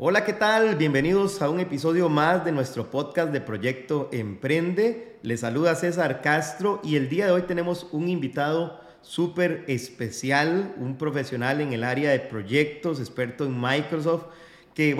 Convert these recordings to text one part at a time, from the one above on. Hola, ¿qué tal? Bienvenidos a un episodio más de nuestro podcast de Proyecto Emprende. Les saluda César Castro y el día de hoy tenemos un invitado súper especial, un profesional en el área de proyectos, experto en Microsoft, que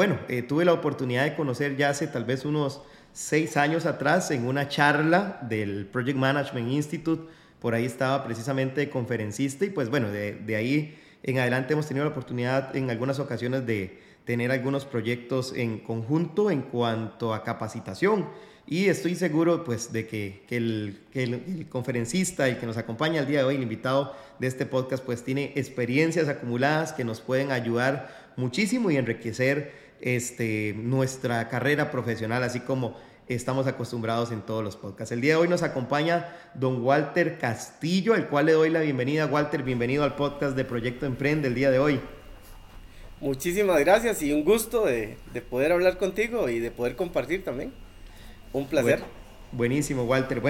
tuve la oportunidad de conocer ya hace tal vez unos 6 años atrás en una charla del Project Management Institute. Por ahí estaba precisamente de conferencista y de ahí en adelante hemos tenido la oportunidad en algunas ocasiones de tener algunos proyectos en conjunto en cuanto a capacitación y estoy seguro de que el conferencista, el que nos acompaña el día de hoy, el invitado de este podcast, tiene experiencias acumuladas que nos pueden ayudar muchísimo y enriquecer nuestra carrera profesional, así como estamos acostumbrados en todos los podcasts. El día de hoy nos acompaña don Walter Castillo, al cual le doy la bienvenida. Walter, bienvenido al podcast de Proyecto Emprende el día de hoy. Muchísimas gracias y un gusto de poder hablar contigo y de poder compartir también. Un placer. Buenísimo, Walter.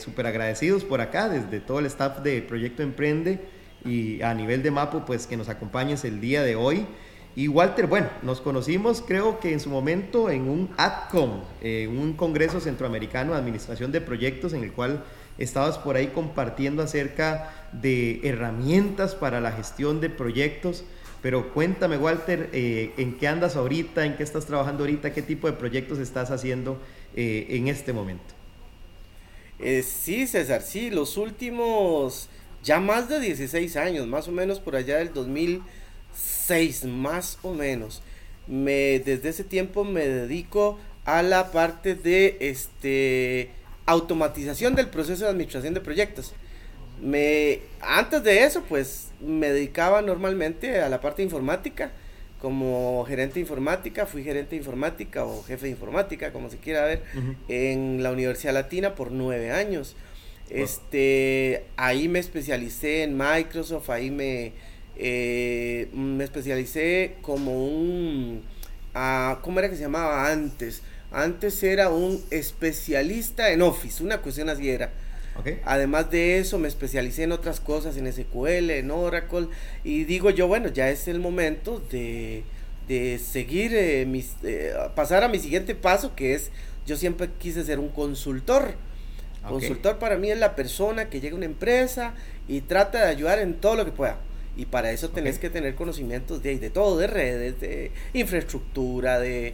Súper agradecidos por acá, desde todo el staff de Proyecto Emprende y a nivel de MAPO, que nos acompañes el día de hoy. Y Walter, nos conocimos creo que en su momento en un ADCOM, un Congreso Centroamericano de Administración de Proyectos, en el cual estabas por ahí compartiendo acerca de herramientas para la gestión de proyectos. Pero cuéntame, Walter, ¿en qué andas ahorita? ¿En qué estás trabajando ahorita? ¿Qué tipo de proyectos estás haciendo en este momento? Sí, César, sí, los últimos ya más de 16 años, más o menos por allá del 2006, más o menos. Desde ese tiempo me dedico a la parte de automatización del proceso de administración de proyectos. Antes de eso, me dedicaba normalmente a la parte informática, como gerente informática, fui gerente informática o jefe de informática, como se quiera ver, uh-huh, en la Universidad Latina por 9 años. Wow. Ahí me especialicé en Microsoft, ahí me especialicé como ¿cómo era que se llamaba antes? Antes era un especialista en Office, una cuestión así era. Okay. Además de eso me especialicé en otras cosas, en SQL, en Oracle, y digo yo, ya es el momento de seguir, pasar a mi siguiente paso, que es, yo siempre quise ser un consultor. Okay. Consultor para mí es la persona que llega a una empresa y trata de ayudar en todo lo que pueda, y para eso tenés que tener conocimientos de todo, de redes, de infraestructura, de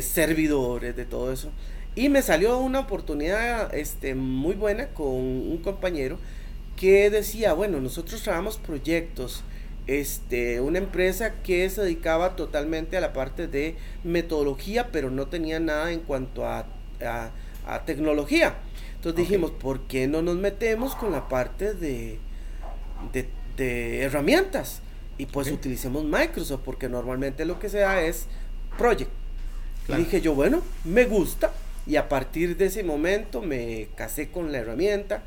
servidores, de todo eso. Y me salió una oportunidad muy buena con un compañero que decía, nosotros trabajamos proyectos, una empresa que se dedicaba totalmente a la parte de metodología, pero no tenía nada en cuanto a tecnología. Entonces dijimos, ¿por qué no nos metemos con la parte de herramientas? Y utilicemos Microsoft, porque normalmente lo que se da es Project. Claro. Y dije yo, me gusta. Y a partir de ese momento me casé con la herramienta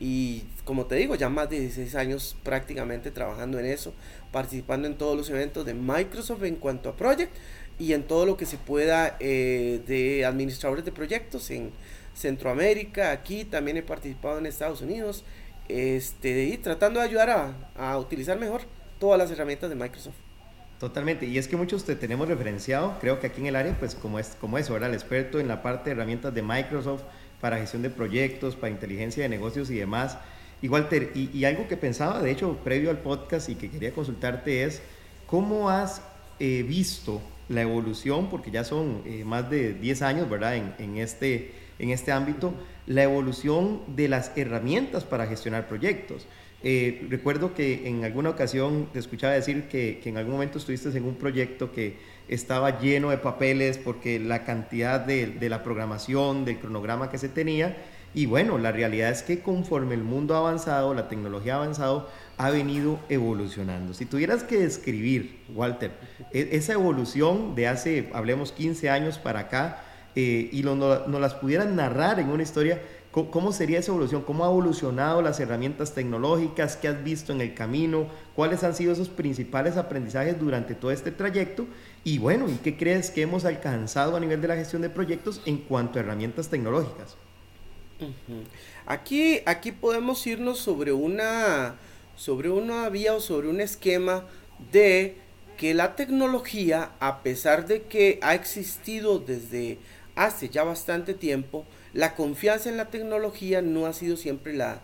y, como te digo, ya más de 16 años prácticamente trabajando en eso, participando en todos los eventos de Microsoft en cuanto a Project y en todo lo que se pueda de administradores de proyectos en Centroamérica. Aquí también he participado en Estados Unidos y tratando de ayudar a utilizar mejor todas las herramientas de Microsoft. Totalmente, y es que muchos te tenemos referenciado, creo que aquí en el área, como eso, ¿verdad? El experto en la parte de herramientas de Microsoft para gestión de proyectos, para inteligencia de negocios y demás. Y Walter, y algo que pensaba, de hecho, previo al podcast y que quería consultarte es, ¿cómo has visto la evolución? Porque ya son más de 10 años, ¿verdad? En este ámbito, la evolución de las herramientas para gestionar proyectos. Recuerdo que en alguna ocasión te escuchaba decir que en algún momento estuviste en un proyecto que estaba lleno de papeles porque la cantidad de la programación, del cronograma que se tenía, y la realidad es que conforme el mundo ha avanzado, la tecnología ha avanzado, ha venido evolucionando. Si tuvieras que describir, Walter, esa evolución de hace, hablemos, 15 años para acá, y nos las pudieran narrar en una historia, ¿cómo sería esa evolución? ¿Cómo ha evolucionado las herramientas tecnológicas? ¿Qué has visto en el camino? ¿Cuáles han sido esos principales aprendizajes durante todo este trayecto? Y ¿y qué crees que hemos alcanzado a nivel de la gestión de proyectos en cuanto a herramientas tecnológicas? Uh-huh. Aquí podemos irnos sobre una vía o sobre un esquema de que la tecnología, a pesar de que ha existido desde hace ya bastante tiempo, la confianza en la tecnología no ha sido siempre la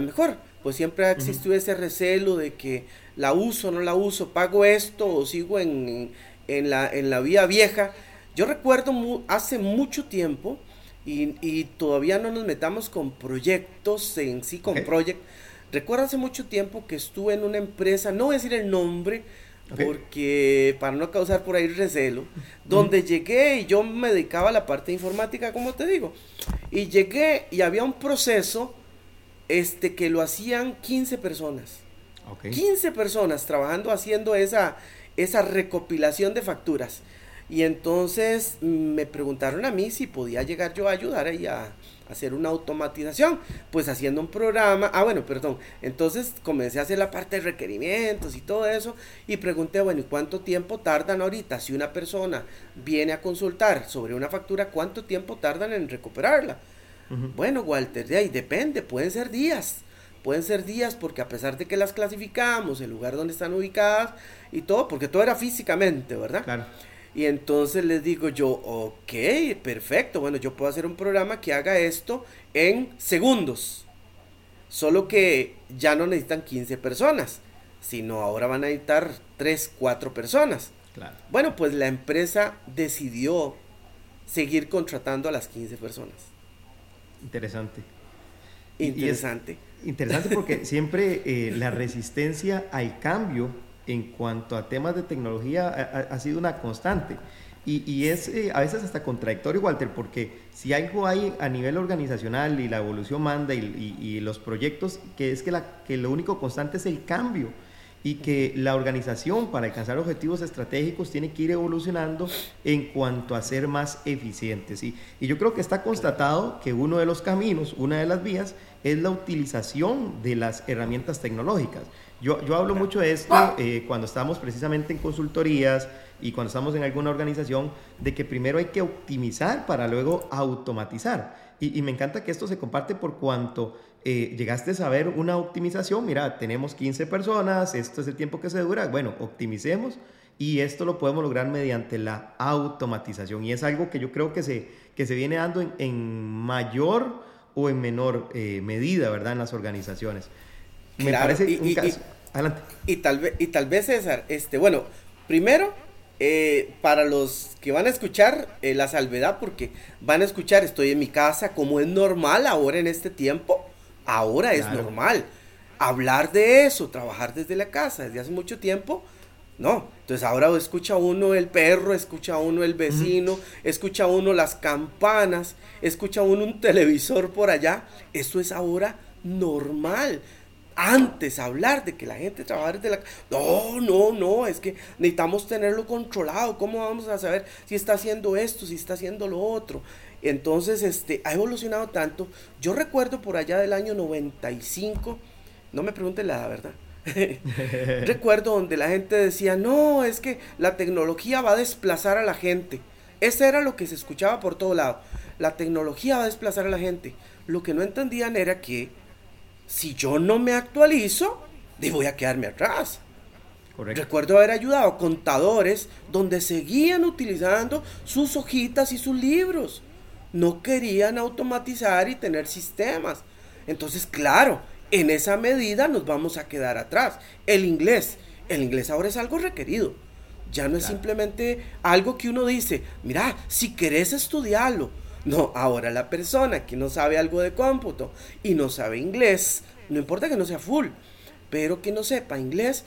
mejor, pues siempre ha existido ese recelo de que la uso, no la uso, pago esto o sigo en la vía vieja. Yo recuerdo hace mucho tiempo, y todavía no nos metamos con proyectos en sí, con Project, recuerdo hace mucho tiempo que estuve en una empresa, no voy a decir el nombre, porque para no causar por ahí recelo, donde llegué y yo me dedicaba a la parte informática, como te digo, y llegué y había un proceso que lo hacían 15 personas, 15 personas trabajando haciendo esa recopilación de facturas, y entonces me preguntaron a mí si podía llegar yo a ayudar ahí a hacer una automatización, pues haciendo un programa, entonces comencé a hacer la parte de requerimientos y todo eso, y pregunté, bueno, ¿y cuánto tiempo tardan ahorita? Si una persona viene a consultar sobre una factura, ¿cuánto tiempo tardan en recuperarla? Bueno, Walter, de ahí depende, pueden ser días, porque a pesar de que las clasificamos, el lugar donde están ubicadas y todo, porque todo era físicamente, ¿verdad? Claro. Y entonces les digo yo, ok, perfecto, bueno, yo puedo hacer un programa que haga esto en segundos, solo que ya no necesitan 15 personas, sino ahora van a necesitar 3, 4 personas. Claro. Bueno, pues la empresa decidió seguir contratando a las 15 personas. Interesante. Interesante porque siempre la resistencia al cambio en cuanto a temas de tecnología ha sido una constante, y es a veces hasta contradictorio, Walter, porque si algo hay a nivel organizacional y la evolución manda y los proyectos, que es que lo único constante es el cambio, y que la organización para alcanzar objetivos estratégicos tiene que ir evolucionando en cuanto a ser más eficientes, y yo creo que está constatado que uno de los caminos, una de las vías, es la utilización de las herramientas tecnológicas. Yo hablo mucho de esto cuando estamos precisamente en consultorías y cuando estamos en alguna organización, de que primero hay que optimizar para luego automatizar, y me encanta que esto se comparte por cuanto llegaste a saber una optimización, mira, tenemos 15 personas, esto es el tiempo que se dura, bueno, optimicemos, y esto lo podemos lograr mediante la automatización, y es algo que yo creo que se viene dando en mayor o en menor medida, ¿verdad?, en las organizaciones. Me parece un caso. Adelante. Y tal vez, César, bueno, primero, para los que van a escuchar, la salvedad, porque van a escuchar, estoy en mi casa, como es normal ahora en este tiempo. Ahora es normal hablar de eso, trabajar desde la casa, desde hace mucho tiempo, no. Entonces ahora escucha uno el perro, escucha uno el vecino, escucha uno las campanas, escucha uno un televisor por allá, eso es ahora normal. Antes hablar de que la gente trabaja desde la casa, no, es que necesitamos tenerlo controlado, ¿cómo vamos a saber si está haciendo esto, si está haciendo lo otro? Entonces, ha evolucionado tanto. Yo recuerdo por allá del año 95, no me pregunten la edad, ¿verdad? Recuerdo donde la gente decía, no, es que la tecnología va a desplazar a la gente. Eso era lo que se escuchaba por todo lado. La tecnología va a desplazar a la gente. Lo que no entendían era que si yo no me actualizo, voy a quedarme atrás. Correcto. Recuerdo haber ayudado a contadores donde seguían utilizando sus hojitas y sus libros. No querían automatizar y tener sistemas. Entonces, claro, en esa medida nos vamos a quedar atrás. El inglés ahora es algo requerido. Ya no es simplemente algo que uno dice, mira, si querés estudiarlo. No, ahora la persona que no sabe algo de cómputo y no sabe inglés, no importa que no sea full, pero que no sepa inglés,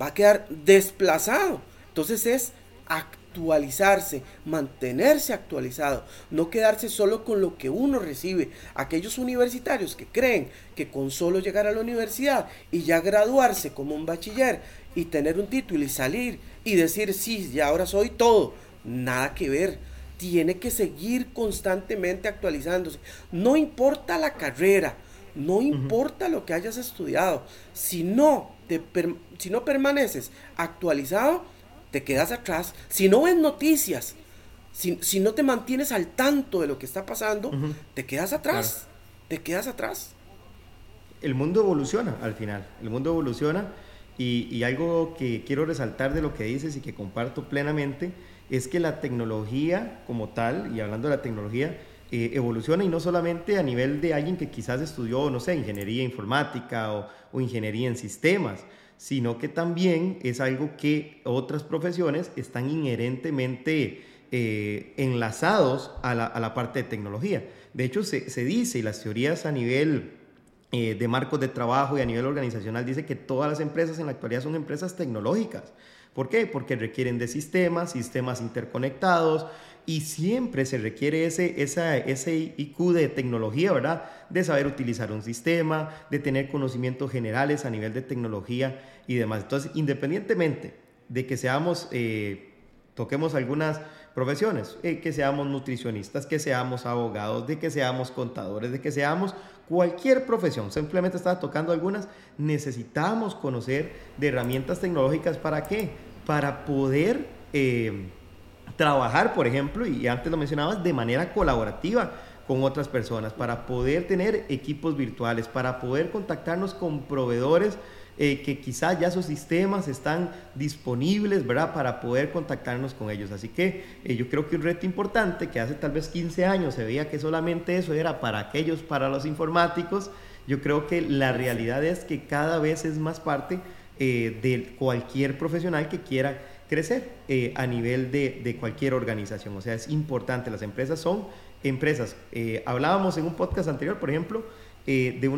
va a quedar desplazado. Entonces es actualizarse, mantenerse actualizado, no quedarse solo con lo que uno recibe. Aquellos universitarios que creen que con solo llegar a la universidad y ya graduarse como un bachiller y tener un título y salir y decir, sí, ya ahora soy todo, nada que ver. Tiene que seguir constantemente actualizándose, no importa la carrera, no importa lo que hayas estudiado, si no permaneces actualizado, te quedas atrás. Si no ves noticias, si no te mantienes al tanto de lo que está pasando, te quedas atrás, El mundo evoluciona al final, Y algo que quiero resaltar de lo que dices y que comparto plenamente es que la tecnología como tal, y hablando de la tecnología, evoluciona, y no solamente a nivel de alguien que quizás estudió, no sé, ingeniería informática o ingeniería en sistemas, sino que también es algo que otras profesiones están inherentemente enlazados a la parte de tecnología. De hecho, se dice, y las teorías a nivel de marcos de trabajo y a nivel organizacional dice que todas las empresas en la actualidad son empresas tecnológicas. ¿Por qué? Porque requieren de sistemas interconectados, y siempre se requiere ese IQ de tecnología, ¿verdad? De saber utilizar un sistema, de tener conocimientos generales a nivel de tecnología y demás. Entonces, independientemente de que seamos, toquemos algunas profesiones, que seamos nutricionistas, que seamos abogados, de que seamos contadores, de que seamos cualquier profesión, simplemente estaba tocando algunas, necesitamos conocer de herramientas tecnológicas. ¿Para qué? Para poder trabajar, por ejemplo, y antes lo mencionabas, de manera colaborativa con otras personas, para poder tener equipos virtuales, para poder contactarnos con proveedores que quizás ya sus sistemas están disponibles, ¿verdad? Para poder contactarnos con ellos. Así que yo creo que un reto importante que hace tal vez 15 años se veía que solamente eso era para aquellos, para los informáticos. Yo creo que la realidad es que cada vez es más parte de cualquier profesional que quiera crecer a nivel de cualquier organización. O sea, es importante. Las empresas son empresas. Hablábamos en un podcast anterior, por ejemplo, de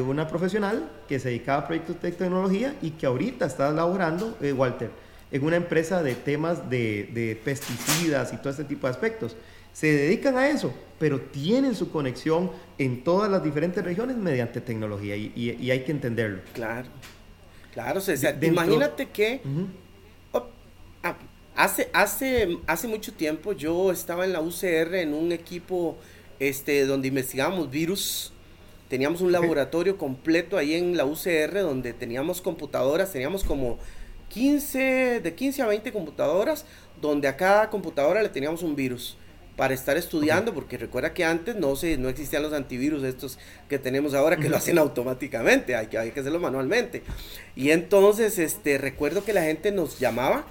una profesional que se dedicaba a proyectos de tecnología y que ahorita está laborando, Walter, en una empresa de temas de pesticidas y todo este tipo de aspectos. Se dedican a eso, pero tienen su conexión en todas las diferentes regiones mediante tecnología, y hay que entenderlo. Claro, César. Imagínate que hace mucho tiempo yo estaba en la UCR en un equipo donde investigábamos virus. Teníamos un laboratorio completo ahí en la UCR donde teníamos computadoras, teníamos como 15 a 20 computadoras, donde a cada computadora le teníamos un virus para estar estudiando, porque recuerda que antes no existían los antivirus estos que tenemos ahora, que lo hacen automáticamente, hay que hacerlo manualmente. Y entonces recuerdo que la gente nos llamaba.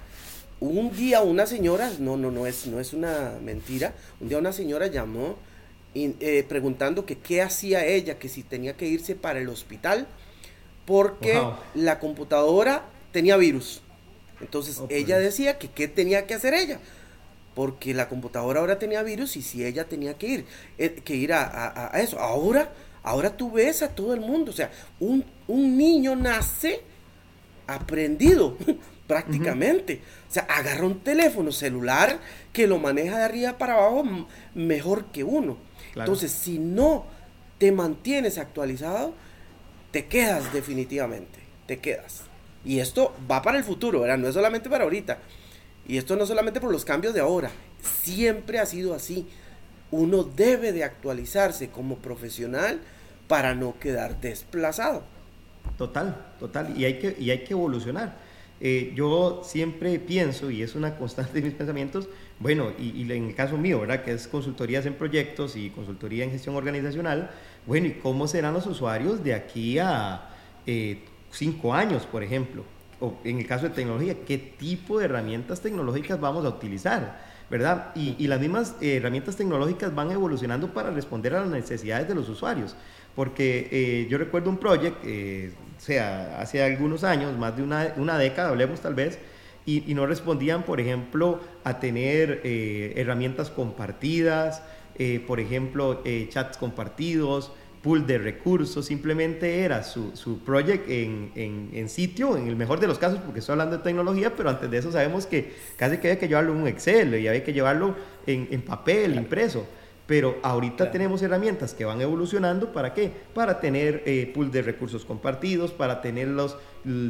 Un día una señora, no es una mentira, un día una señora llamó preguntando que qué hacía ella, que si tenía que irse para el hospital porque la computadora tenía virus. Entonces ella decía que qué tenía que hacer ella porque la computadora ahora tenía virus, y si ella tenía que ir a eso. Ahora tú ves a todo el mundo, o sea, un niño nace aprendido prácticamente, o sea, agarra un teléfono celular que lo maneja de arriba para abajo mejor que uno. Claro. Entonces, si no te mantienes actualizado, te quedas definitivamente, te quedas. Y esto va para el futuro, ¿verdad? No es solamente para ahorita. Y esto no es solamente por los cambios de ahora, siempre ha sido así. Uno debe de actualizarse como profesional para no quedar desplazado. Total, y hay que evolucionar. Yo siempre pienso, y es una constante de mis pensamientos, bueno, y en el caso mío, ¿verdad? Que es consultorías en proyectos y consultoría en gestión organizacional, bueno, ¿y cómo serán los usuarios de aquí a 5 años, por ejemplo? O en el caso de tecnología, ¿qué tipo de herramientas tecnológicas vamos a utilizar, ¿verdad? Y las mismas herramientas tecnológicas van evolucionando para responder a las necesidades de los usuarios. Porque yo recuerdo un proyecto, hace algunos años, más de una década, hablemos tal vez, y no respondían, por ejemplo, a tener herramientas compartidas, por ejemplo, chats compartidos, pool de recursos. Simplemente era su project en sitio, en el mejor de los casos, porque estoy hablando de tecnología, pero antes de eso sabemos que casi que había que llevarlo en un Excel y había que llevarlo en papel, impreso. Pero ahorita tenemos herramientas que van evolucionando. ¿Para qué? Para tener pool de recursos compartidos, para tener los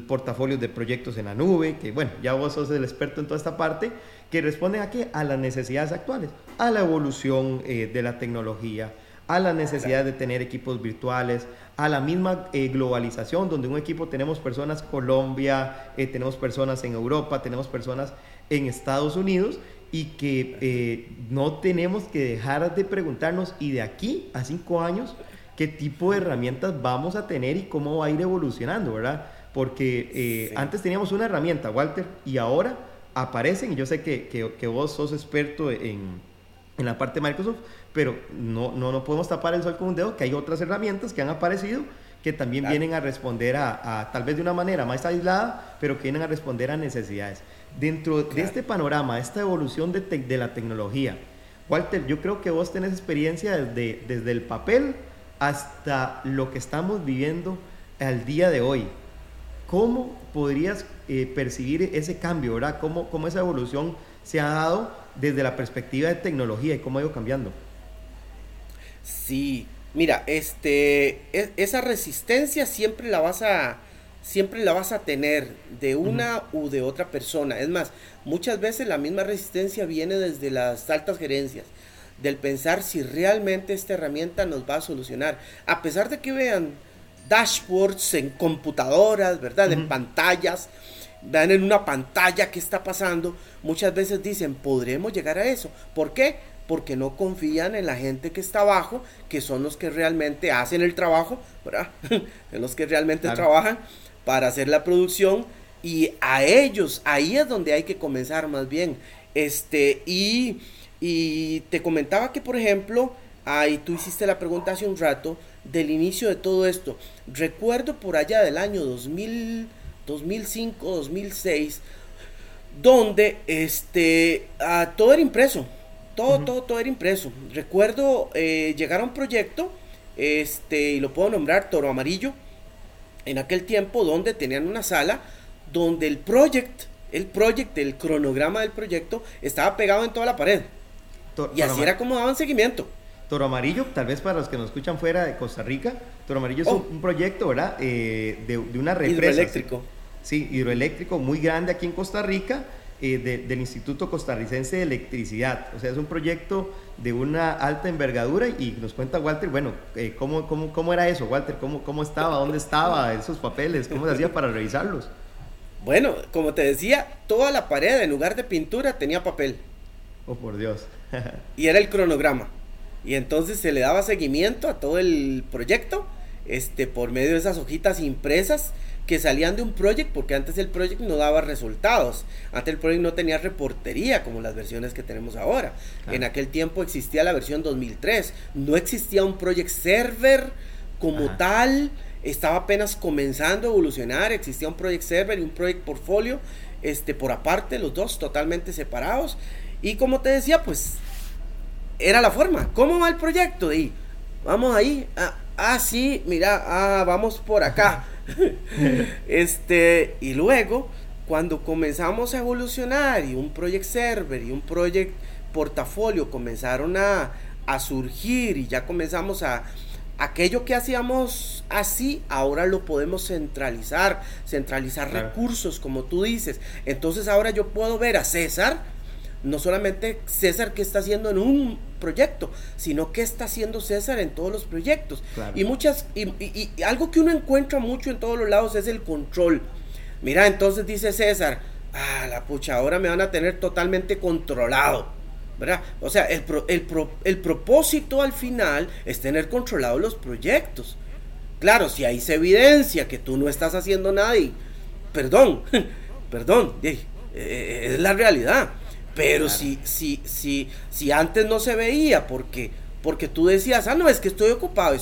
portafolios de proyectos en la nube, que bueno, ya vos sos el experto en toda esta parte, que responden ¿a qué? A las necesidades actuales, a la evolución de la tecnología, a la necesidad de tener equipos virtuales, a la misma globalización, donde un equipo tenemos personas Colombia, tenemos personas en Europa, tenemos personas en Estados Unidos, y que no tenemos que dejar de preguntarnos, y de aquí a 5 años, qué tipo de herramientas vamos a tener y cómo va a ir evolucionando, ¿verdad? porque antes teníamos una herramienta, Walter, y ahora aparecen, y yo sé que vos sos experto en la parte de Microsoft, pero no podemos tapar el sol con un dedo, que hay otras herramientas que han aparecido que también vienen a responder a tal vez de una manera más aislada, pero que vienen a responder a necesidades. Dentro de este panorama, esta evolución de la tecnología, Walter, yo creo que vos tenés experiencia desde el papel hasta lo que estamos viviendo al día de hoy. ¿Cómo podrías percibir ese cambio, verdad? ¿Cómo esa evolución se ha dado desde la perspectiva de tecnología y cómo ha ido cambiando? Sí, mira, esa resistencia siempre la vas a tener de una u de otra persona. Es más, muchas veces la misma resistencia viene desde las altas gerencias, del pensar si realmente esta herramienta nos va a solucionar. A pesar de que vean dashboards en computadoras, ¿verdad? En pantallas, vean en una pantalla qué está pasando, muchas veces dicen, ¿podremos llegar a eso? ¿Por qué? Porque no confían en la gente que está abajo, que son los que realmente hacen el trabajo, ¿verdad? Los que realmente trabajan para hacer la producción, y a ellos, ahí es donde hay que comenzar más bien. Y te comentaba que, por ejemplo, tú hiciste la pregunta hace un rato del inicio de todo esto. Recuerdo por allá del año 2005, 2006, donde todo era impreso. Todo era impreso. Recuerdo llegar a un proyecto, y lo puedo nombrar, Toro Amarillo, en aquel tiempo, donde tenían una sala donde el cronograma del proyecto estaba pegado en toda la pared. Y así era como daban seguimiento. Toro Amarillo, tal vez para los que nos escuchan fuera de Costa Rica, Toro Amarillo es un proyecto, ¿verdad? De una represa. Hidroeléctrico. Sí, hidroeléctrico muy grande aquí en Costa Rica, del Instituto Costarricense de Electricidad. O sea, es un proyecto de una alta envergadura, y nos cuenta Walter, bueno, ¿cómo era eso, Walter? ¿Cómo estaba? ¿Dónde estaba esos papeles? ¿Cómo se hacía para revisarlos? Bueno, como te decía, toda la pared, en lugar de pintura, tenía papel. Oh, por Dios. Y era el cronograma. Y entonces se le daba seguimiento a todo el proyecto por medio de esas hojitas impresas que salían de un project, porque antes el project no daba resultados. Antes el project no tenía reportería como las versiones que tenemos ahora. Claro. En aquel tiempo existía la versión 2003. No existía un Project Server como tal. Estaba apenas comenzando a evolucionar. Existía un Project Server y un Project Portfolio, por aparte, los dos totalmente separados. Y como te decía, pues era la forma. ¿Cómo va el proyecto? Y vamos ahí. Sí, mira, vamos por acá. Y luego, cuando comenzamos a evolucionar y un Project Server y un Project Portfolio comenzaron a surgir, y ya comenzamos a aquello que hacíamos así, ahora lo podemos centralizar recursos, como tú dices. Entonces ahora yo puedo ver a César, no solamente César que está haciendo en un proyecto, sino que está haciendo César en todos los proyectos. Claro. Y algo que uno encuentra mucho en todos los lados es el control. Mira, entonces dice César, la pucha, ahora me van a tener totalmente controlado, ¿verdad? O sea, el propósito al final es tener controlados los proyectos. Claro, si ahí se evidencia que tú no estás haciendo nada, y perdón, es la realidad. Pero claro, si antes no se veía porque tú decías, no, es que estoy ocupado,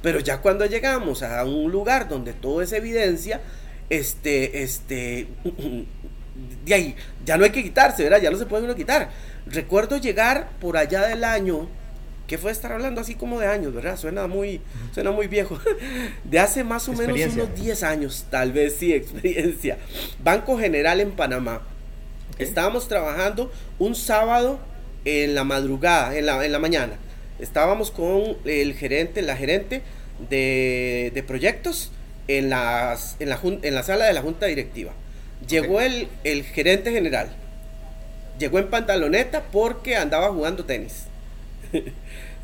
pero ya cuando llegamos a un lugar donde todo es evidencia, de ahí ya no hay que quitarse, ¿verdad? Ya no se puede uno quitar. Recuerdo llegar por allá del año, que fue estar hablando así como de años, ¿verdad? Suena muy viejo. De hace más o menos unos 10 años, tal vez, sí, experiencia. Banco General en Panamá. Okay. Estábamos trabajando un sábado en la madrugada, en la mañana. Estábamos con la gerente de proyectos en la sala de la junta directiva. Llegó el gerente general, llegó en pantaloneta porque andaba jugando tenis.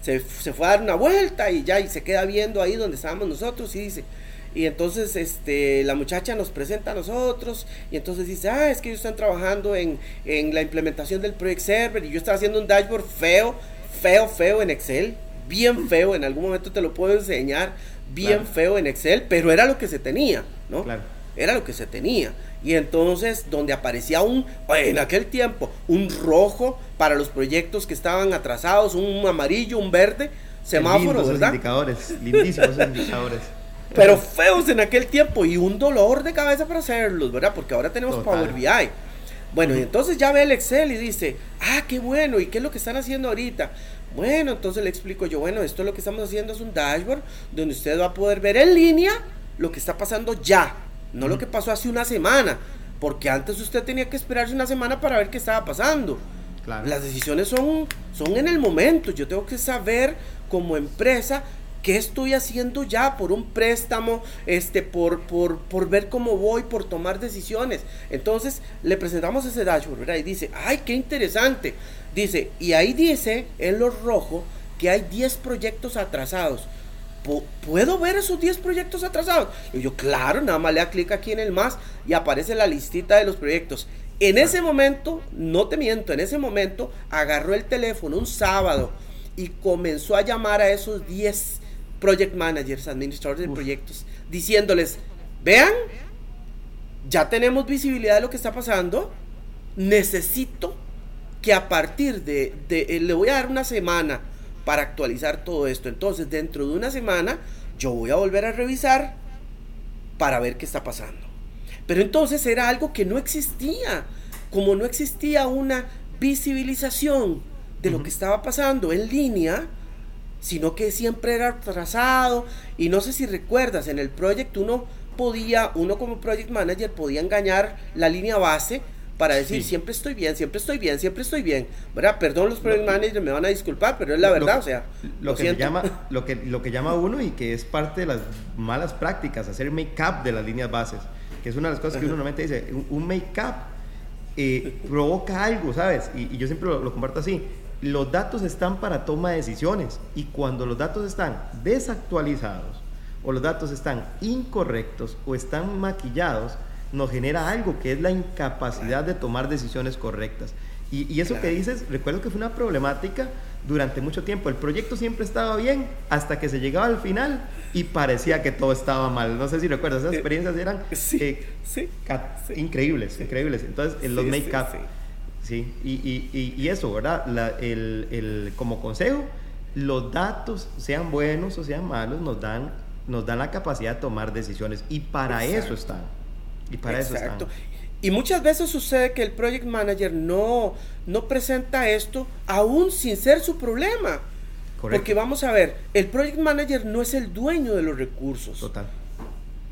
se fue a dar una vuelta y se queda viendo ahí donde estábamos nosotros y dice, y entonces la muchacha nos presenta a nosotros, y entonces dice, es que ellos están trabajando en la implementación del Project Server, y yo estaba haciendo un dashboard feo en Excel. bien feo, en algún momento te lo puedo enseñar, bien feo en Excel, pero era lo que se tenía, ¿no? Claro. Era lo que se tenía. Y entonces, donde aparecía en aquel tiempo, un rojo para los proyectos que estaban atrasados, un amarillo, un verde, semáforos, ¿verdad? Indicadores, lindísimos indicadores. Pero feos en aquel tiempo y un dolor de cabeza para hacerlos, ¿verdad? Porque ahora tenemos Power BI. Bueno, y entonces ya ve el Excel y dice, ah, qué bueno, ¿y qué es lo que están haciendo ahorita? Bueno, entonces le explico yo, bueno, esto es lo que estamos haciendo, es un dashboard donde usted va a poder ver en línea lo que está pasando ya, no lo que pasó hace una semana, porque antes usted tenía que esperarse una semana para ver qué estaba pasando. Claro. Las decisiones son en el momento. Yo tengo que saber como empresa qué estoy haciendo ya por un préstamo, por ver cómo voy, por tomar decisiones. Entonces le presentamos ese dashboard, ¿verdad? Y dice, ay, qué interesante. Dice, y ahí dice en lo rojo que hay 10 proyectos atrasados. ¿Puedo ver esos 10 proyectos atrasados? Y yo, claro, nada más le da clic aquí en el más y aparece la listita de los proyectos. En ese momento, no te miento, en ese momento agarró el teléfono un sábado y comenzó a llamar a esos 10 project managers, administradores de proyectos, diciéndoles, vean, ya tenemos visibilidad de lo que está pasando, necesito que a partir de le voy a dar una semana para actualizar todo esto. Entonces, dentro de una semana, yo voy a volver a revisar para ver qué está pasando. Pero entonces era algo que no existía, como no existía una visibilización de lo que estaba pasando en línea, sino que siempre era atrasado. Y no sé si recuerdas, en el project uno como project manager podía engañar la línea base para decir, siempre estoy bien, siempre estoy bien, siempre estoy bien, ¿verdad? Perdón, los project managers me van a disculpar, pero es la verdad, o sea, lo que llama uno, y que es parte de las malas prácticas, hacer make-up de las líneas bases, que es una de las cosas que uno normalmente dice, un make-up provoca algo, ¿sabes? Y yo siempre lo comparto así, los datos están para toma de decisiones, y cuando los datos están desactualizados, o los datos están incorrectos, o están maquillados, nos genera algo que es la incapacidad de tomar decisiones correctas. Y eso que dices, recuerdo que fue una problemática durante mucho tiempo. El proyecto siempre estaba bien hasta que se llegaba al final y parecía que todo estaba mal. No sé si recuerdas, esas experiencias eran increíbles. Entonces, los make-up. Y eso, ¿verdad? Como consejo, los datos, sean buenos o sean malos, nos dan la capacidad de tomar decisiones, y para eso están. Y para eso están. Y muchas veces sucede que el project manager no presenta esto aún sin ser su problema. Correcto. Porque vamos a ver, el project manager no es el dueño de los recursos. Total.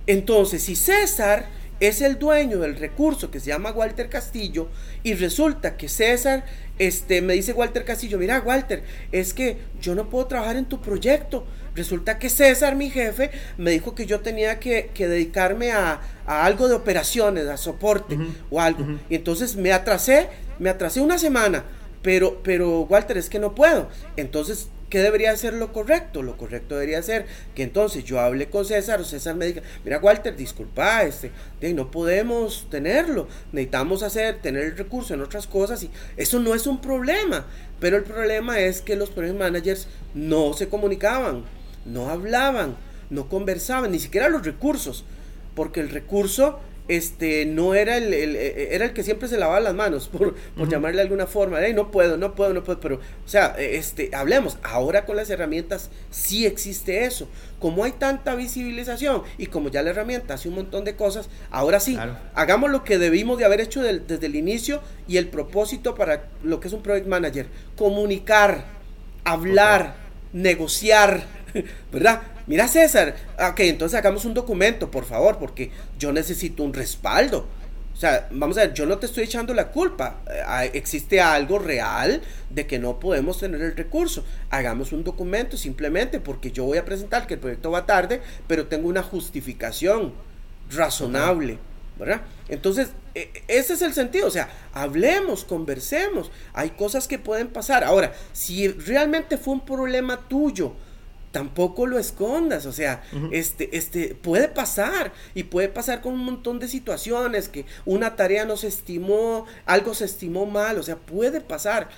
Entonces, si César es el dueño del recurso que se llama Walter Castillo, y resulta que César, me dice Walter Castillo, mira, Walter, es que yo no puedo trabajar en tu proyecto, resulta que César, mi jefe, me dijo que yo tenía que dedicarme a algo de operaciones, a soporte o algo, y entonces me atrasé una semana, pero Walter, es que no puedo. Entonces, ¿qué debería ser lo correcto? Lo correcto debería ser que entonces yo hable con César, o César me diga, mira, Walter, disculpa, no podemos tenerlo, necesitamos tener el recurso en otras cosas, y eso no es un problema. Pero el problema es que los project managers no se comunicaban, no hablaban, no conversaban, ni siquiera los recursos, porque el recurso no era era el que siempre se lavaba las manos por llamarle de alguna forma, no puedo, pero, o sea, hablemos. Ahora con las herramientas sí existe eso, como hay tanta visibilización y como ya la herramienta hace un montón de cosas, ahora sí, claro, hagamos lo que debimos de haber hecho desde el inicio, y el propósito para lo que es un project manager, comunicar, hablar, negociar, ¿verdad? Mira, César, ok, entonces hagamos un documento, por favor, porque yo necesito un respaldo. O sea, vamos a ver, yo no te estoy echando la culpa. Existe algo real de que no podemos tener el recurso. Hagamos un documento, simplemente, porque yo voy a presentar que el proyecto va tarde, pero tengo una justificación razonable, ¿verdad? Entonces, ese es el sentido. O sea, hablemos, conversemos. Hay cosas que pueden pasar. Ahora, si realmente fue un problema tuyo, tampoco lo escondas, o sea, puede pasar, y puede pasar con un montón de situaciones, que una tarea no se estimó, algo se estimó mal, o sea, puede pasar,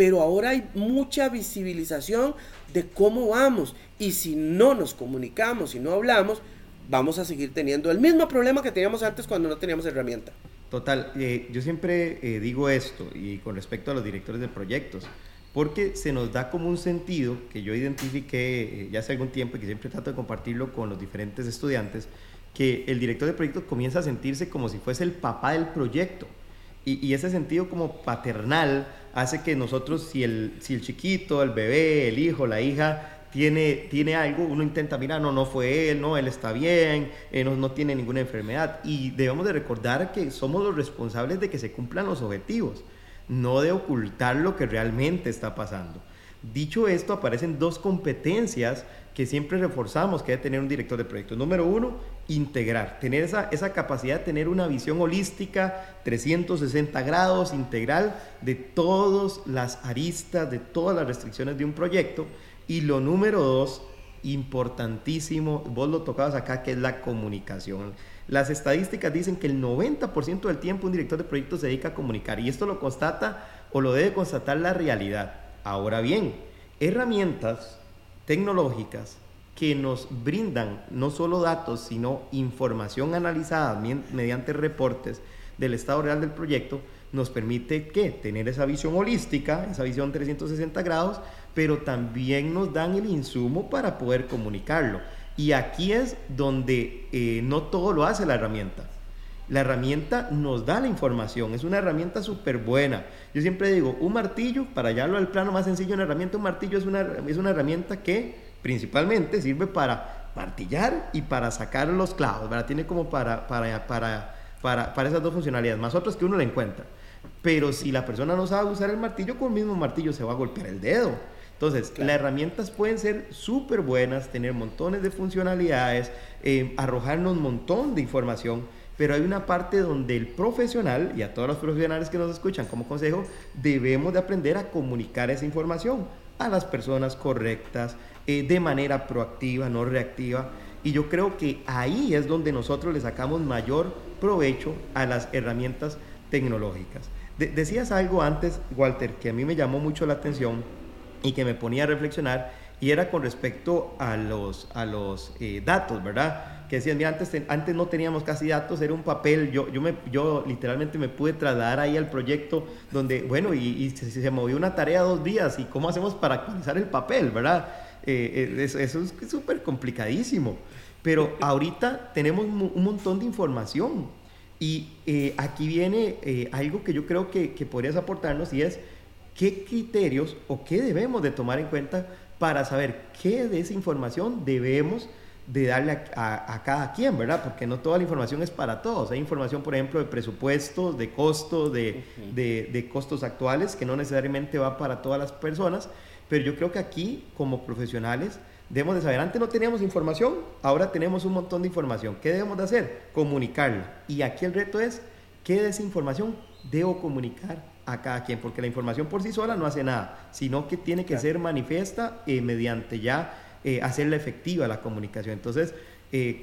pero ahora hay mucha visibilización de cómo vamos, y si no nos comunicamos, si no hablamos, vamos a seguir teniendo el mismo problema que teníamos antes cuando no teníamos herramienta. Total, yo siempre digo esto, y con respecto a los directores de proyectos, porque se nos da como un sentido que yo identifiqué ya hace algún tiempo y que siempre trato de compartirlo con los diferentes estudiantes, que el director de proyectos comienza a sentirse como si fuese el papá del proyecto, y ese sentido como paternal hace que nosotros, si el chiquito, el bebé, el hijo, la hija tiene algo, uno intenta, mira, no fue él, no, él está bien, no tiene ninguna enfermedad, y debemos de recordar que somos los responsables de que se cumplan los objetivos, no de ocultar lo que realmente está pasando. Dicho esto, aparecen dos competencias que siempre reforzamos que debe tener un director de proyectos. Número uno, integrar, tener esa capacidad de tener una visión holística, 360 grados, integral, de todas las aristas, de todas las restricciones de un proyecto. Y lo número dos, importantísimo, vos lo tocabas acá, que es la comunicación. Las estadísticas dicen que el 90% del tiempo un director de proyectos se dedica a comunicar, y esto lo constata o lo debe constatar la realidad. Ahora bien, herramientas tecnológicas que nos brindan no solo datos, sino información analizada mediante reportes del estado real del proyecto, nos permite que tener esa visión holística, esa visión 360 grados, pero también nos dan el insumo para poder comunicarlo. Y aquí es donde no todo lo hace la herramienta. La herramienta nos da la información, es una herramienta súper buena. Yo siempre digo, un martillo, para hallarlo al plano más sencillo, una herramienta, un martillo es una herramienta que principalmente sirve para martillar y para sacar los clavos, ¿verdad? Tiene como para esas dos funcionalidades, más otras que uno le encuentra. Pero si la persona no sabe usar el martillo, con el mismo martillo se va a golpear el dedo. Entonces, claro, las herramientas pueden ser súper buenas, tener montones de funcionalidades, arrojarnos un montón de información, pero hay una parte donde el profesional, y a todos los profesionales que nos escuchan como consejo, debemos de aprender a comunicar esa información a las personas correctas, de manera proactiva, no reactiva. Y yo creo que ahí es donde nosotros le sacamos mayor provecho a las herramientas tecnológicas. Decías algo antes, Walter, que a mí me llamó mucho la atención y que me ponía a reflexionar, y era con respecto a los datos, ¿verdad? Que decían, mira, antes no teníamos casi datos, era un papel. Yo literalmente me pude trasladar ahí al proyecto donde, bueno, y se movió una tarea 2 días, ¿y cómo hacemos para actualizar el papel, verdad? Eso es súper complicadísimo. Pero ahorita tenemos un montón de información, y aquí viene algo que yo creo que podrías aportarnos, y es, ¿qué criterios o qué debemos de tomar en cuenta para saber qué de esa información debemos de darle a cada quien, ¿verdad? Porque no toda la información es para todos. Hay información, por ejemplo, de presupuestos, de costos, de costos actuales, que no necesariamente va para todas las personas, pero yo creo que aquí, como profesionales, debemos de saber, antes no teníamos información, ahora tenemos un montón de información. ¿Qué debemos de hacer? Comunicarla. Y aquí el reto es, ¿qué de esa información debo comunicar a cada quien? Porque la información por sí sola no hace nada, sino que tiene que ser manifiesta mediante hacerla efectiva la comunicación. Entonces,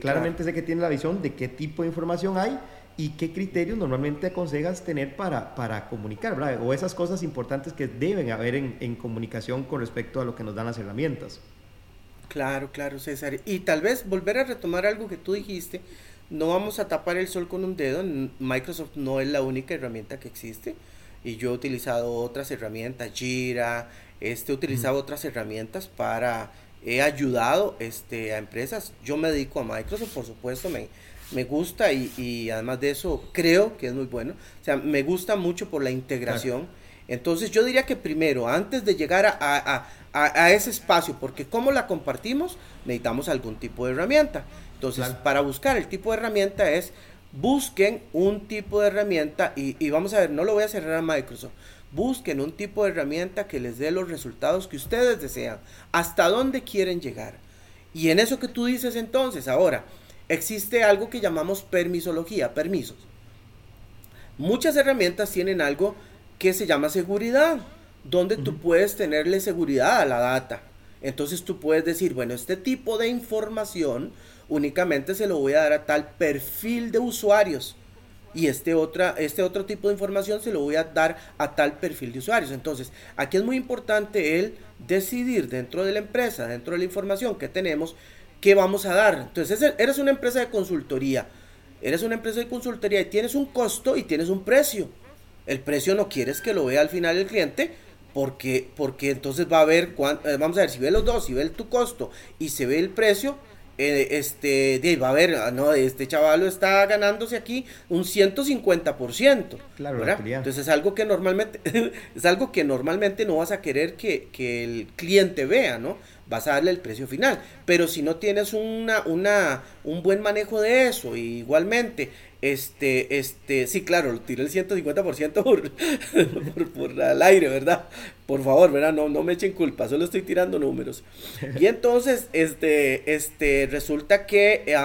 claramente sé que tiene la visión de qué tipo de información hay y qué criterios normalmente aconsejas tener para comunicar, ¿verdad? O esas cosas importantes que deben haber en comunicación con respecto a lo que nos dan las herramientas. Claro, César. Y tal vez volver a retomar algo que tú dijiste, no vamos a tapar el sol con un dedo. Microsoft no es la única herramienta que existe, y yo he utilizado otras herramientas, Jira, he utilizado otras herramientas he ayudado a empresas. Yo me dedico a Microsoft, por supuesto, me gusta, y además de eso creo que es muy bueno, o sea, me gusta mucho por la integración. Claro. Entonces yo diría que primero, antes de llegar a ese espacio, porque cómo la compartimos, necesitamos algún tipo de herramienta. Entonces, claro, para buscar el tipo de herramienta es, busquen un tipo de herramienta, y vamos a ver, no lo voy a cerrar a Microsoft, busquen un tipo de herramienta que les dé los resultados que ustedes desean, hasta dónde quieren llegar. Y en eso que tú dices entonces, ahora, existe algo que llamamos permisología, permisos. Muchas herramientas tienen algo que se llama seguridad, donde tú puedes tenerle seguridad a la data. Entonces tú puedes decir, bueno, este tipo de información únicamente se lo voy a dar a tal perfil de usuarios, y este otro tipo de información se lo voy a dar a tal perfil de usuarios. Entonces, aquí es muy importante el decidir dentro de la empresa, dentro de la información que tenemos, qué vamos a dar. Entonces, eres una empresa de consultoría. Eres una empresa de consultoría y tienes un costo y tienes un precio. El precio no quieres que lo vea al final el cliente, porque entonces va a ver, vamos a ver, si ve los dos, si ve tu costo y se ve el precio, va a ver, no, este chaval está ganándose aquí un 150%. Claro, entonces es algo que normalmente no vas a querer que el cliente vea, ¿no? Vas a darle el precio final, pero si no tienes un buen manejo de eso, igualmente, sí, claro, lo tiré el 150% por al aire, ¿verdad? Por favor, ¿verdad? No me echen culpa, solo estoy tirando números. Y entonces, resulta que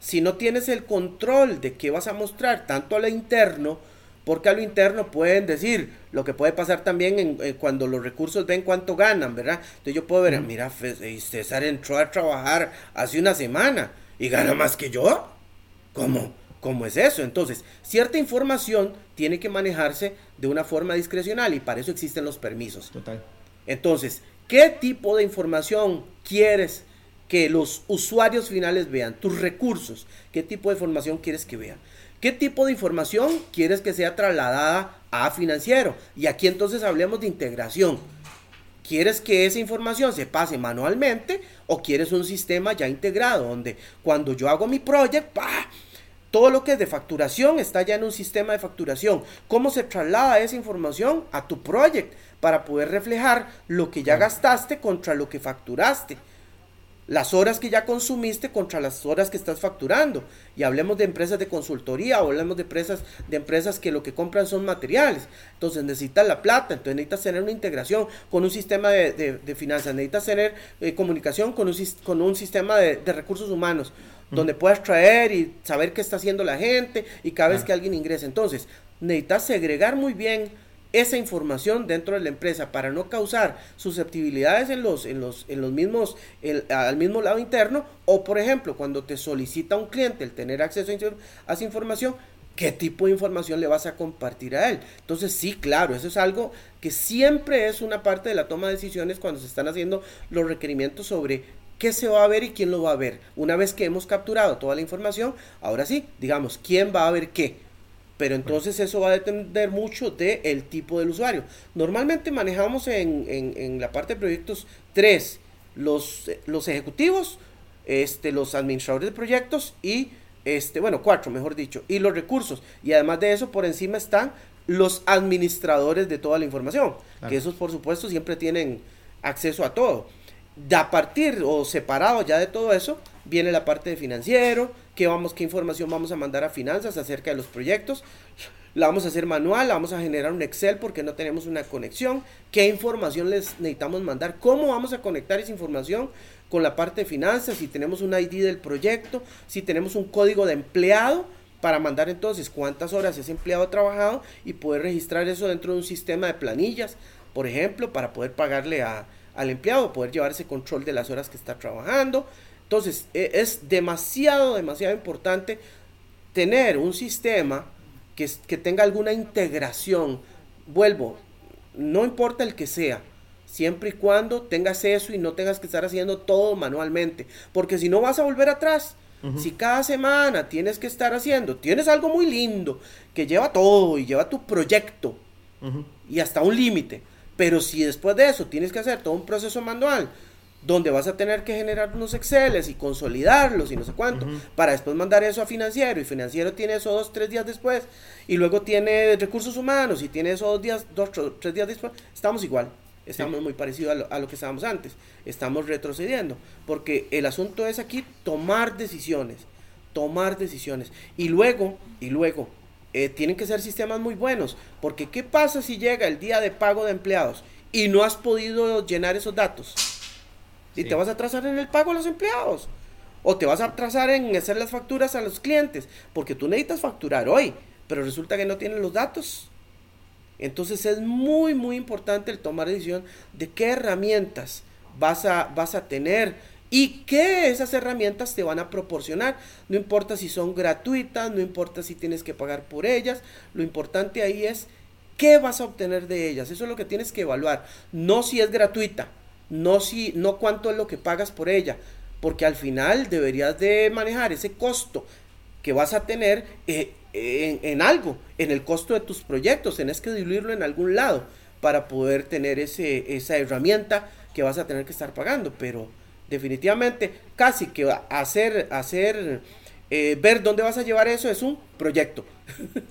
si no tienes el control de qué vas a mostrar, tanto a lo interno, porque a lo interno pueden decir, lo que puede pasar también cuando los recursos ven cuánto ganan, ¿verdad? Entonces yo puedo ver, mira, César entró a trabajar hace una semana y gana más que yo. ¿Cómo es eso? Entonces, cierta información tiene que manejarse de una forma discrecional y para eso existen los permisos. Total. Entonces, ¿qué tipo de información quieres que los usuarios finales vean? Tus recursos, ¿qué tipo de información quieres que vean? ¿Qué tipo de información quieres que sea trasladada a financiero? Y aquí entonces hablemos de integración. ¿Quieres que esa información se pase manualmente o quieres un sistema ya integrado donde cuando yo hago mi project, todo lo que es de facturación está ya en un sistema de facturación? ¿Cómo se traslada esa información a tu project para poder reflejar lo que ya gastaste contra lo que facturaste? Las horas que ya consumiste contra las horas que estás facturando. Y hablemos de empresas de consultoría, o hablemos de empresas que lo que compran son materiales. Entonces necesitas la plata, entonces necesitas tener una integración con un sistema de finanzas, necesitas tener comunicación con un sistema de recursos humanos, donde puedas traer y saber qué está haciendo la gente y cada vez que alguien ingresa. Entonces necesitas segregar muy bien esa información dentro de la empresa para no causar susceptibilidades al mismo lado interno, o por ejemplo cuando te solicita un cliente el tener acceso a esa información, ¿qué tipo de información le vas a compartir a él? Entonces sí, claro, eso es algo que siempre es una parte de la toma de decisiones cuando se están haciendo los requerimientos sobre qué se va a ver y quién lo va a ver. Una vez que hemos capturado toda la información, ahora sí, digamos, ¿quién va a ver qué? Pero entonces eso va a depender mucho del tipo del usuario. Normalmente manejamos en la parte de proyectos 3, los ejecutivos, los administradores de proyectos y, 4 mejor dicho, y los recursos. Y además de eso, por encima están los administradores de toda la información, claro, que esos por supuesto siempre tienen acceso a todo. De a partir o separado ya de todo eso, viene la parte de financiero, qué información vamos a mandar a finanzas acerca de los proyectos, la vamos a hacer manual, la vamos a generar un Excel porque no tenemos una conexión, qué información les necesitamos mandar, cómo vamos a conectar esa información con la parte de finanzas, si tenemos un ID del proyecto, si tenemos un código de empleado, para mandar entonces cuántas horas ese empleado ha trabajado y poder registrar eso dentro de un sistema de planillas, por ejemplo, para poder pagarle al empleado, poder llevar ese control de las horas que está trabajando. Entonces, es demasiado importante tener un sistema que tenga alguna integración. Vuelvo, no importa el que sea, siempre y cuando tengas eso y no tengas que estar haciendo todo manualmente, porque si no vas a volver atrás. Uh-huh. Si cada semana tienes que estar haciendo, tienes algo muy lindo que lleva todo y lleva tu proyecto, uh-huh, y hasta un límite, pero si después de eso tienes que hacer todo un proceso manual, donde vas a tener que generar unos Exceles y consolidarlos y no sé cuánto, uh-huh, para después mandar eso a financiero, y financiero tiene eso 2-3 días después, y luego tiene recursos humanos y tiene eso 2-3 días después. Estamos igual, estamos muy parecidos a lo que estábamos antes, estamos retrocediendo, porque el asunto es aquí tomar decisiones, y luego tienen que ser sistemas muy buenos, porque ¿qué pasa si llega el día de pago de empleados y no has podido llenar esos datos? Y sí, te vas a atrasar en el pago a los empleados, o te vas a atrasar en hacer las facturas a los clientes, porque tú necesitas facturar hoy, pero resulta que no tienen los datos. Entonces es muy importante el tomar decisión de qué herramientas vas a tener y que esas herramientas te van a proporcionar. No importa si son gratuitas, no importa si tienes que pagar por ellas, lo importante ahí es qué vas a obtener de ellas. Eso es lo que tienes que evaluar, no si es gratuita, no cuánto es lo que pagas por ella, porque al final deberías de manejar ese costo que vas a tener en algo, en el costo de tus proyectos. Tenés que diluirlo en algún lado para poder tener esa herramienta que vas a tener que estar pagando. Pero definitivamente casi que ver dónde vas a llevar eso es un proyecto.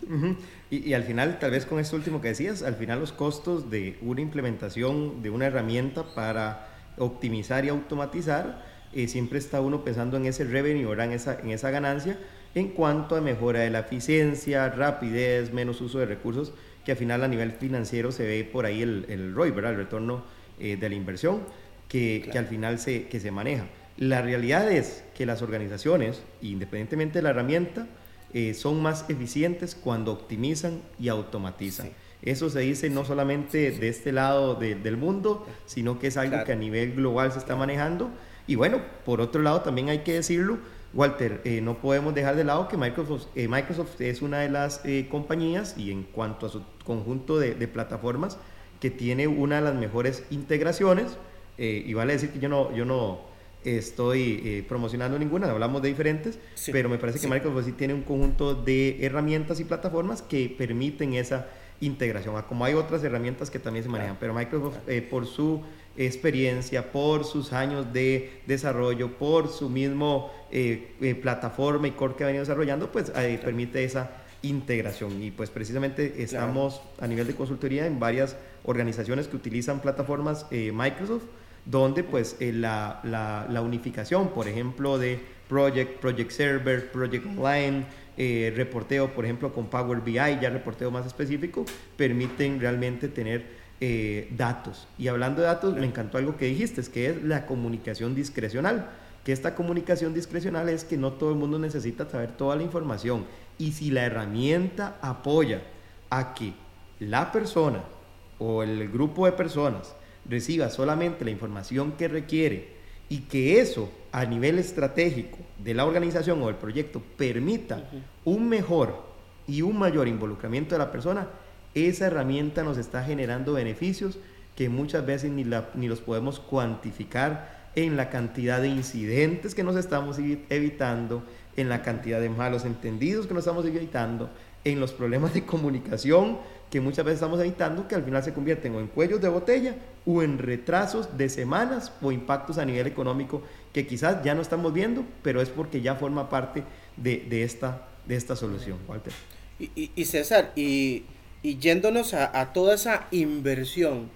Uh-huh. Y al final, tal vez con esto último que decías, al final los costos de una implementación de una herramienta para optimizar y automatizar, siempre está uno pensando en ese revenue, ¿verdad? En esa ganancia en cuanto a mejora de la eficiencia, rapidez, menos uso de recursos, que al final a nivel financiero se ve por ahí el ROI, ¿verdad? El retorno de la inversión que al final se maneja. La realidad es que las organizaciones, independientemente de la herramienta, son más eficientes cuando optimizan y automatizan. Sí. Eso se dice no solamente de este lado del mundo, sino que es algo que a nivel global se está manejando. Y bueno, por otro lado también hay que decirlo, Walter, no podemos dejar de lado que Microsoft es una de las compañías, y en cuanto a su conjunto de plataformas, que tiene una de las mejores integraciones, y vale decir que yo no estoy promocionando ninguna, hablamos de diferentes, sí, pero me parece que Microsoft sí tiene un conjunto de herramientas y plataformas que permiten esa integración, como hay otras herramientas que también se manejan, pero Microsoft por su experiencia, por sus años de desarrollo, por su mismo plataforma y core que ha venido desarrollando, pues permite esa integración. Y pues precisamente estamos a nivel de consultoría en varias organizaciones que utilizan plataformas Microsoft, donde pues la unificación, por ejemplo, de Project Server, Project Online, reporteo, por ejemplo, con Power BI, ya reporteo más específico, permiten realmente tener datos. Y hablando de datos, me encantó algo que dijiste, que es la comunicación discrecional, que esta comunicación discrecional es que no todo el mundo necesita saber toda la información, y si la herramienta apoya a que la persona o el grupo de personas reciba solamente la información que requiere, y que eso a nivel estratégico de la organización o del proyecto permita un mejor y un mayor involucramiento de la persona, esa herramienta nos está generando beneficios que muchas veces ni los podemos cuantificar en la cantidad de incidentes que nos estamos evitando, en la cantidad de malos entendidos que nos estamos evitando, en los problemas de comunicación que muchas veces estamos evitando, que al final se convierten o en cuellos de botella o en retrasos de semanas o impactos a nivel económico que quizás ya no estamos viendo, pero es porque ya forma parte de esta solución, Walter. Y César, y yéndonos a toda esa inversión,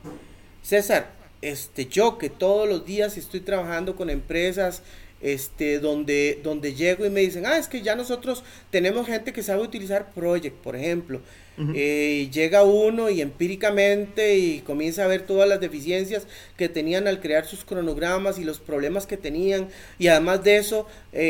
César, yo que todos los días estoy trabajando con empresas donde llego y me dicen, es que ya nosotros tenemos gente que sabe utilizar Project, por ejemplo, llega uno y empíricamente y comienza a ver todas las deficiencias que tenían al crear sus cronogramas y los problemas que tenían, y además de eso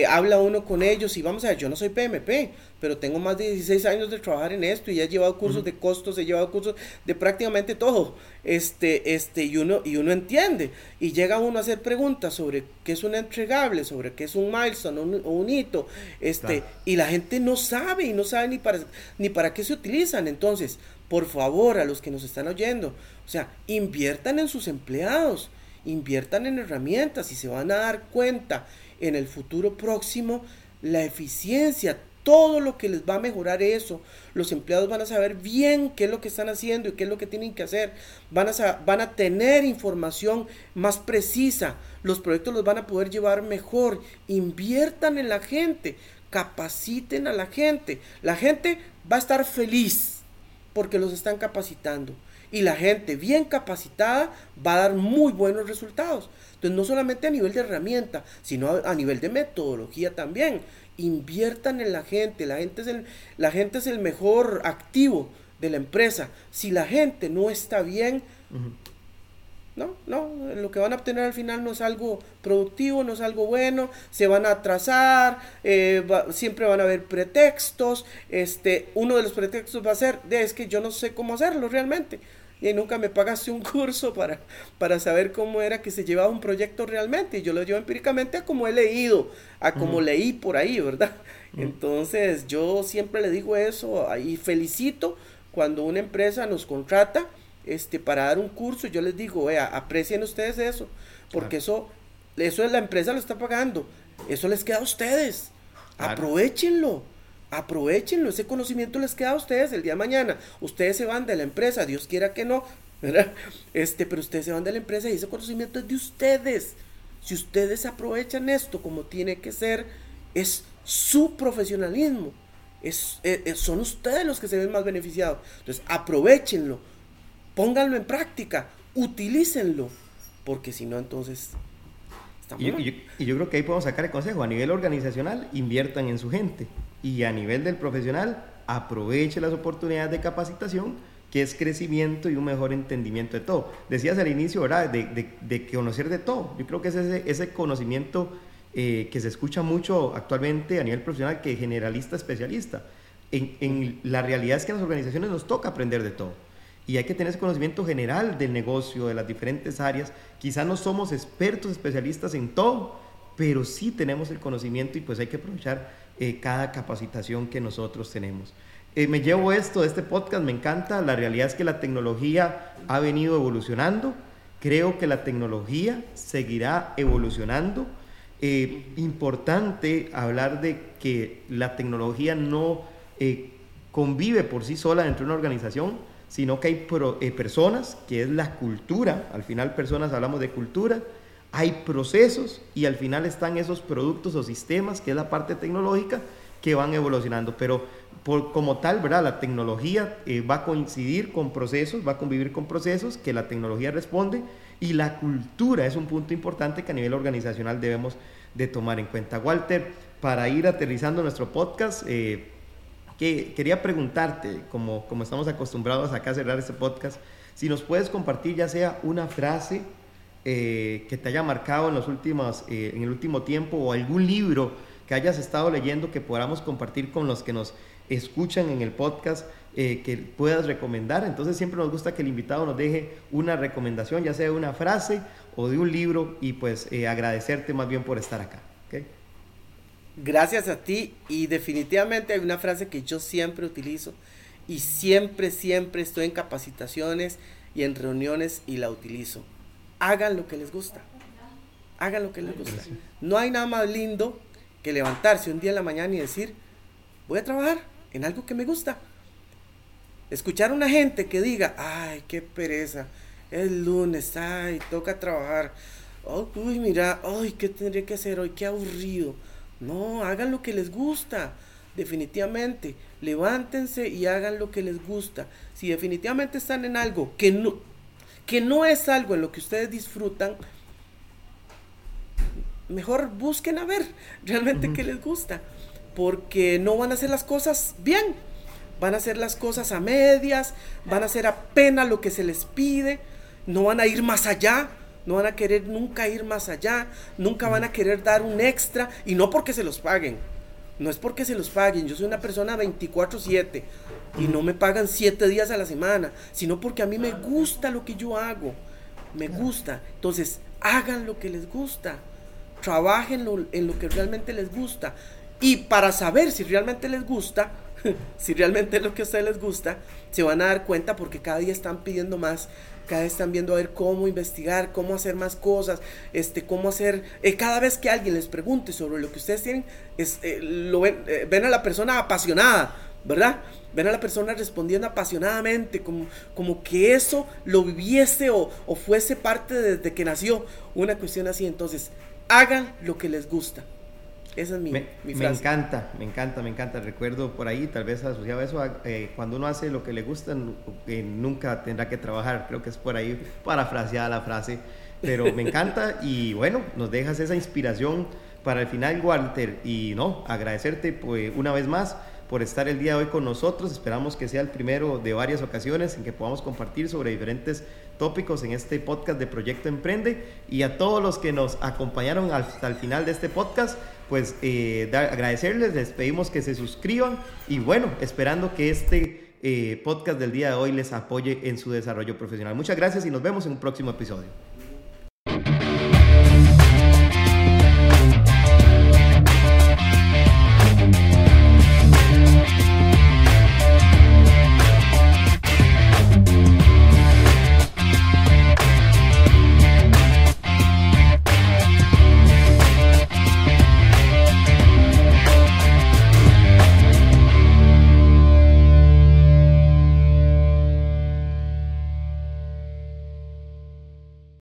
habla uno con ellos, y vamos a ver, yo no soy PMP, pero tengo más de 16 años de trabajar en esto, y ya he llevado cursos de costos, he llevado cursos de prácticamente todo, y uno entiende, y llega uno a hacer preguntas sobre qué es un entregable, sobre qué es un milestone o un hito, y la gente no sabe ni para qué se utilizan. Entonces, por favor, a los que nos están oyendo, o sea, inviertan en sus empleados, inviertan en herramientas, y se van a dar cuenta en el futuro próximo la eficiencia, todo lo que les va a mejorar eso. Los empleados van a saber bien qué es lo que están haciendo y qué es lo que tienen que hacer, van a tener información más precisa, los proyectos los van a poder llevar mejor. Inviertan en la gente, capaciten a la gente va a estar feliz porque los están capacitando, y la gente bien capacitada va a dar muy buenos resultados. Entonces, no solamente a nivel de herramienta, sino a nivel de metodología también. Inviertan en la gente es el mejor activo de la empresa. Si la gente no está bien, no, lo que van a obtener al final no es algo productivo, no es algo bueno, se van a atrasar, siempre van a haber pretextos, uno de los pretextos va a ser, es que yo no sé cómo hacerlo realmente, y nunca me pagaste un curso para saber cómo era que se llevaba un proyecto realmente, y yo lo llevo empíricamente a como he leído, a como leí por ahí, ¿verdad? Entonces yo siempre le digo eso, y felicito cuando una empresa nos contrata para dar un curso, yo les digo, vea, aprecien ustedes eso, porque claro, eso la empresa lo está pagando, eso les queda a ustedes, claro, aprovechenlo, ese conocimiento les queda a ustedes. El día de mañana, ustedes se van de la empresa, Dios quiera que no, ¿verdad? Pero ustedes se van de la empresa y ese conocimiento es de ustedes. Si ustedes aprovechan esto como tiene que ser, es su profesionalismo, son ustedes los que se ven más beneficiados. Entonces aprovechenlo, pónganlo en práctica, utilícenlo, porque si no, entonces estamos mal. Y yo creo que ahí podemos sacar el consejo: a nivel organizacional, inviertan en su gente, y a nivel del profesional, aproveche las oportunidades de capacitación, que es crecimiento y un mejor entendimiento de todo. Decías al inicio, ¿verdad?, de conocer de todo. Yo creo que es ese conocimiento que se escucha mucho actualmente a nivel profesional, que generalista, especialista. En la realidad es que en las organizaciones nos toca aprender de todo, y hay que tener ese conocimiento general del negocio, de las diferentes áreas. Quizás no somos expertos, especialistas en todo, pero sí tenemos el conocimiento, y pues hay que aprovechar cada capacitación que nosotros tenemos. Me llevo esto de este podcast, me encanta. La realidad es que la tecnología ha venido evolucionando, creo que la tecnología seguirá evolucionando. Importante hablar de que la tecnología no convive por sí sola dentro de una organización, sino que hay personas, que es la cultura. Al final, personas, hablamos de cultura. Hay procesos, y al final están esos productos o sistemas, que es la parte tecnológica, que van evolucionando. Pero como tal, ¿verdad?, la tecnología va a coincidir con procesos, va a convivir con procesos que la tecnología responde, y la cultura es un punto importante que a nivel organizacional debemos de tomar en cuenta. Walter, para ir aterrizando nuestro podcast, quería preguntarte, como estamos acostumbrados acá a cerrar este podcast, si nos puedes compartir ya sea una frase que te haya marcado en el último tiempo, o algún libro que hayas estado leyendo que podamos compartir con los que nos escuchan en el podcast, que puedas recomendar. Entonces siempre nos gusta que el invitado nos deje una recomendación, ya sea de una frase o de un libro, y pues agradecerte más bien por estar acá, ¿okay? Gracias a ti, y definitivamente hay una frase que yo siempre utilizo, y siempre estoy en capacitaciones y en reuniones y la utilizo: hagan lo que les gusta, hagan lo que les gusta. No hay nada más lindo que levantarse un día en la mañana y decir, voy a trabajar en algo que me gusta. Escuchar a una gente que diga, ay, qué pereza, es lunes, ay, toca trabajar, uy, mira, ay, qué tendría que hacer hoy, qué aburrido. No, hagan lo que les gusta, definitivamente. Levántense y hagan lo que les gusta. Si definitivamente están en algo que no es algo en lo que ustedes disfrutan, mejor busquen a ver realmente qué les gusta, porque no van a hacer las cosas bien, van a hacer las cosas a medias, van a hacer apenas lo que se les pide, no van a ir más allá, no van a querer nunca ir más allá, nunca van a querer dar un extra, y no porque se los paguen, no es porque se los paguen. Yo soy una persona 24/7 y no me pagan 7 días a la semana, sino porque a mí me gusta lo que yo hago, me gusta. Entonces hagan lo que les gusta, trabajen en lo que realmente les gusta, y para saber si realmente les gusta, si realmente es lo que a ustedes les gusta, se van a dar cuenta, porque cada día están pidiendo más, cada vez están viendo a ver cómo investigar, cómo hacer más cosas, cómo hacer, cada vez que alguien les pregunte sobre lo que ustedes tienen, ven a la persona apasionada, ¿verdad? Ven a la persona respondiendo apasionadamente, como que eso lo viviese o fuese parte desde que nació, una cuestión así. Entonces, hagan lo que les gusta. Esa es mi frase. Me encanta. Recuerdo por ahí, tal vez asociado a eso, cuando uno hace lo que le gusta, nunca tendrá que trabajar. Creo que es por ahí parafraseada la frase, pero me encanta. Y bueno, nos dejas esa inspiración para el final, Walter. Y no, agradecerte pues, una vez más, por estar el día de hoy con nosotros. Esperamos que sea el primero de varias ocasiones en que podamos compartir sobre diferentes tópicos en este podcast de Proyecto Emprende. Y a todos los que nos acompañaron hasta el final de este podcast, pues agradecerles, les pedimos que se suscriban, y bueno, esperando que este podcast del día de hoy les apoye en su desarrollo profesional. Muchas gracias y nos vemos en un próximo episodio.